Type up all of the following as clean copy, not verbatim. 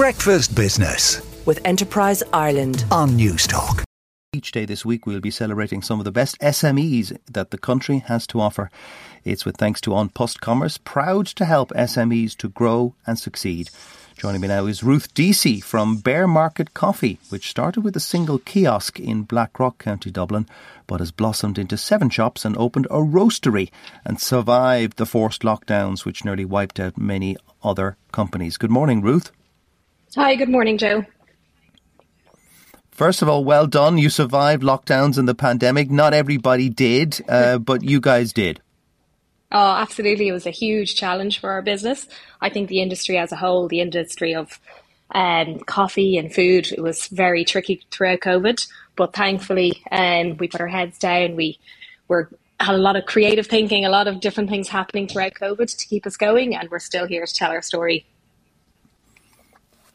Breakfast Business with Enterprise Ireland on Newstalk. Each day this week we'll be celebrating some of the best SMEs that the country has to offer. It's with thanks to An Post Commerce, proud to help SMEs to grow and succeed. Joining me now is Ruth Deasy from Bear Market Coffee, which started with a single kiosk in Blackrock, County Dublin, but has blossomed into 7 shops and opened a roastery and survived the forced lockdowns, which nearly wiped out many other companies. Good morning, Ruth. Hi, good morning, Joe. First of all, well done. You survived lockdowns and the pandemic. Not everybody did, but you guys did. Oh, absolutely. It was a huge challenge for our business. I think the industry as a whole, the industry of coffee and food, it was very tricky throughout COVID. But thankfully, we put our heads down. We had a lot of creative thinking, a lot of different things happening throughout COVID to keep us going. And we're still here to tell our story.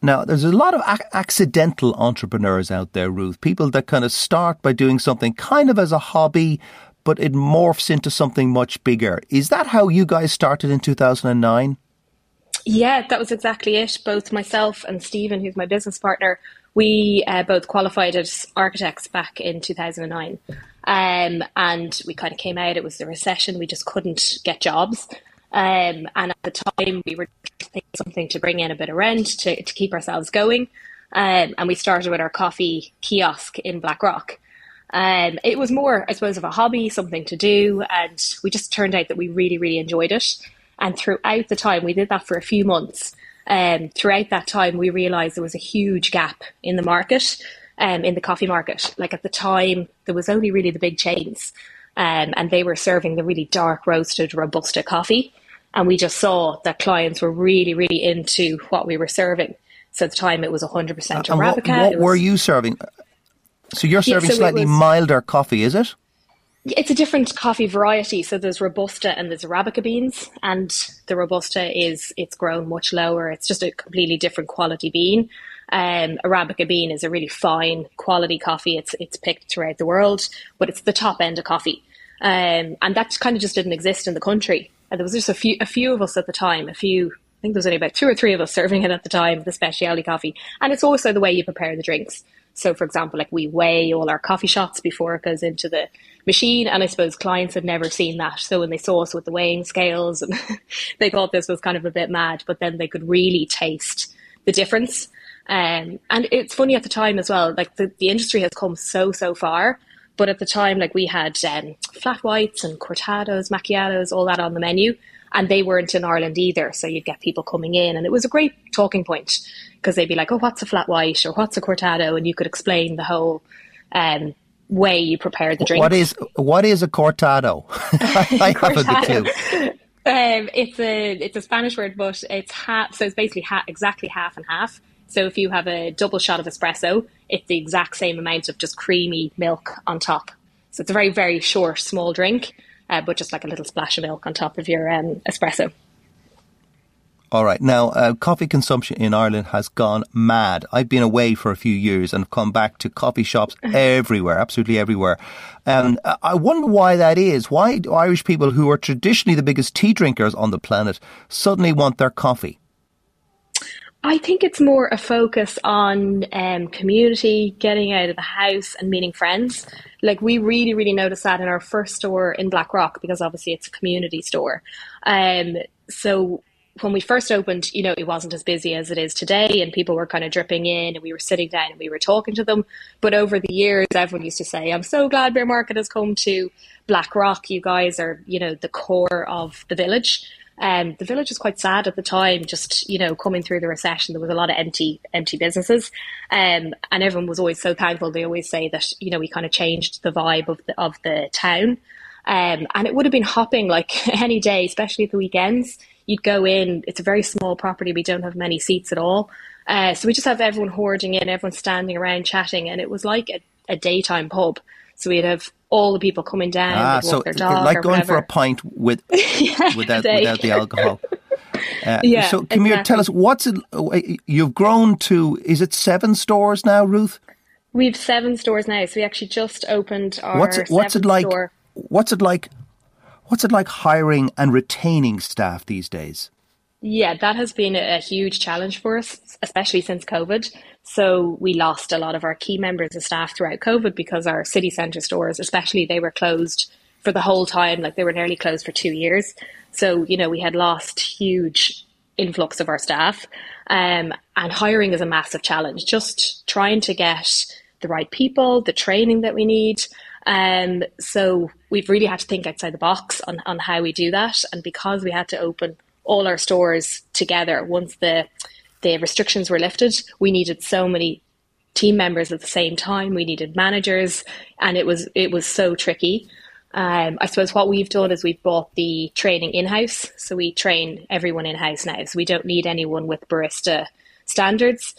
Now, there's a lot of accidental entrepreneurs out there, Ruth, people that kind of start by doing something kind of as a hobby, but it morphs into something much bigger. Is that how you guys started in 2009? Yeah, that was exactly it. Both myself and Stephen, who's my business partner, we both qualified as architects back in 2009. And we kind of came out, it was the recession, we just couldn't get jobs. And at the time, we were thinking something to bring in a bit of rent to keep ourselves going. And we started with our coffee kiosk in Blackrock. It was more, I suppose, of a hobby, something to do. And we just turned out that we really, really enjoyed it. And throughout the time, we did that for a few months. Throughout that time, we realised there was a huge gap in the market, in the coffee market. Like at the time, there was only really the big chains. And they were serving the really dark roasted Robusta coffee. And we just saw that clients were really, really into what we were serving. So at the time, it was 100% Arabica. What were you serving? So you're serving slightly milder coffee, is it? It's a different coffee variety. So there's Robusta and there's Arabica beans. And the Robusta it's grown much lower. It's just a completely different quality bean. Arabica bean is a really fine quality coffee. It's picked throughout the world, but it's the top end of coffee. And that kind of just didn't exist in the country. And there was just a few of us at the time, I think there was only about 2 or 3 of us serving it at the time, the specialty coffee. And it's also the way you prepare the drinks. So for example, like we weigh all our coffee shots before it goes into the machine. And I suppose clients had never seen that. So when they saw us with the weighing scales, and they thought this was kind of a bit mad, but then they could really taste the difference. And it's funny at the time as well, like the industry has come so far, but at the time, like we had flat whites and cortados, macchiatos, all that on the menu, and they weren't in Ireland either. So you'd get people coming in and it was a great talking point because they'd be like, oh, what's a flat white or what's a cortado? And you could explain the whole way you prepare the drink. What is a cortado? I haven't a clue. It's a Spanish word, but it's half. So it's basically exactly half and half. So if you have a double shot of espresso, it's the exact same amount of just creamy milk on top. So it's a very, very short, small drink, but just like a little splash of milk on top of your espresso. All right. Now, coffee consumption in Ireland has gone mad. I've been away for a few years and have come back to coffee shops everywhere, absolutely everywhere. And I wonder why that is. Why do Irish people, who are traditionally the biggest tea drinkers on the planet, suddenly want their coffee? I think it's more a focus on community, getting out of the house and meeting friends. Like we really, really noticed that in our first store in Blackrock, because obviously it's a community store. So when we first opened, you know, it wasn't as busy as it is today and people were kind of dripping in and we were sitting down and we were talking to them. But over the years, everyone used to say, I'm so glad Bear Market has come to Blackrock. You guys are, you know, the core of the village. The village was quite sad at the time, just, you know, coming through the recession, there was a lot of empty businesses. And everyone was always so thankful. They always say that, you know, we kind of changed the vibe of the town. And it would have been hopping like any day, especially at the weekends. You'd go in, it's a very small property. We don't have many seats at all. So we just have everyone hoarding in, everyone standing around chatting. And it was like a daytime pub. So we'd have all the people coming down, so their dog like going for a pint with without the alcohol. So can you tell us what's it? You've grown to, is it 7 stores now, Ruth? We have 7 stores now. So we actually just opened our store. What's it like hiring and retaining staff these days? Yeah, that has been a huge challenge for us, especially since COVID. So we lost a lot of our key members of staff throughout COVID because our city centre stores, especially, they were closed for the whole time. Like, they were nearly closed for 2 years. So, you know, we had lost huge influx of our staff. And hiring is a massive challenge, just trying to get the right people, the training that we need. So we've really had to think outside the box on how we do that. And because we had to open all our stores together once the restrictions were lifted, we needed so many team members at the same time. We needed managers, and it was so tricky. I suppose what we've done is we've brought the training in-house. So we train everyone in-house now. So we don't need anyone with barista standards.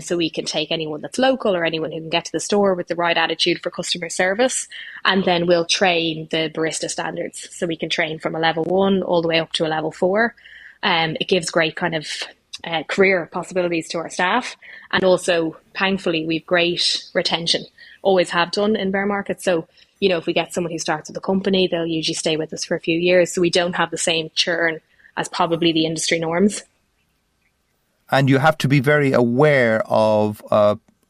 So we can take anyone that's local or anyone who can get to the store with the right attitude for customer service. And then we'll train the barista standards. So we can train from a level 1 all the way up to a level 4. It gives great kind of career possibilities to our staff. And also, thankfully, we've great retention, always have done in Bear Market. So, you know, if we get someone who starts with the company, they'll usually stay with us for a few years. So we don't have the same churn as probably the industry norms. And you have to be very aware of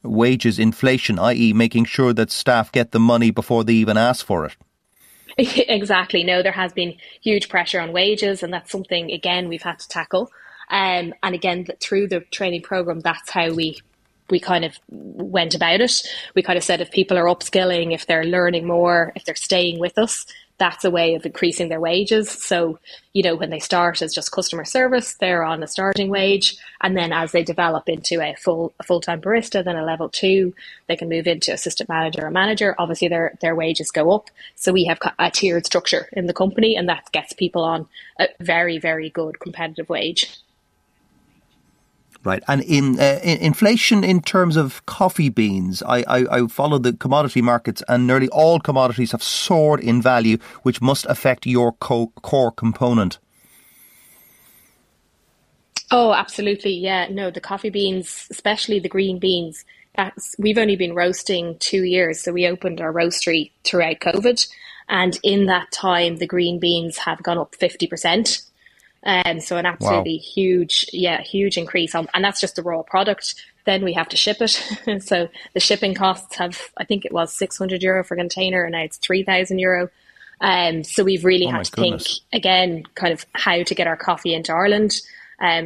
wages inflation, i.e. making sure that staff get the money before they even ask for it. Exactly. No, there has been huge pressure on wages, and that's something, again, we've had to tackle. And again, through the training programme, that's how we kind of went about it. We kind of said if people are upskilling, if they're learning more, if they're staying with us, that's a way of increasing their wages. So, you know, when they start as just customer service, they're on a starting wage. And then as they develop into a full-time barista, then a level 2, they can move into assistant manager or manager. Obviously, their wages go up. So we have a tiered structure in the company, and that gets people on a very, very good competitive wage. Right. And in inflation in terms of coffee beans, I follow the commodity markets, and nearly all commodities have soared in value, which must affect your core component. Oh, absolutely. Yeah, no, the coffee beans, especially the green beans, we've only been roasting 2 years. So we opened our roastery throughout COVID. And in that time, the green beans have gone up 50%. So an absolutely huge increase on, and that's just the raw product. Then we have to ship it. So the shipping costs have, I think it was €600 for a container, and now it's €3,000. So we've really had to think again, kind of how to get our coffee into Ireland.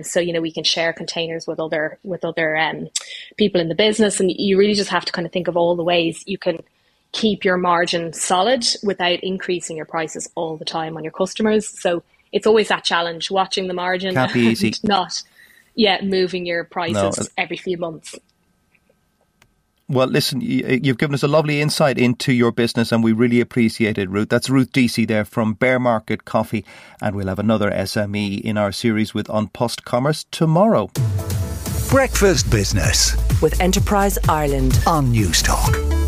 So, you know, we can share containers with other people in the business, and you really just have to kind of think of all the ways you can keep your margin solid without increasing your prices all the time on your customers. So it's always that challenge, watching the margin. Can't be easy. Not yet moving your prices every few months. Well, listen, you've given us a lovely insight into your business, and we really appreciate it, Ruth. That's Ruth Deasy there from Bear Market Coffee. And we'll have another SME in our series with An Post Commerce tomorrow. Breakfast Business with Enterprise Ireland on Newstalk.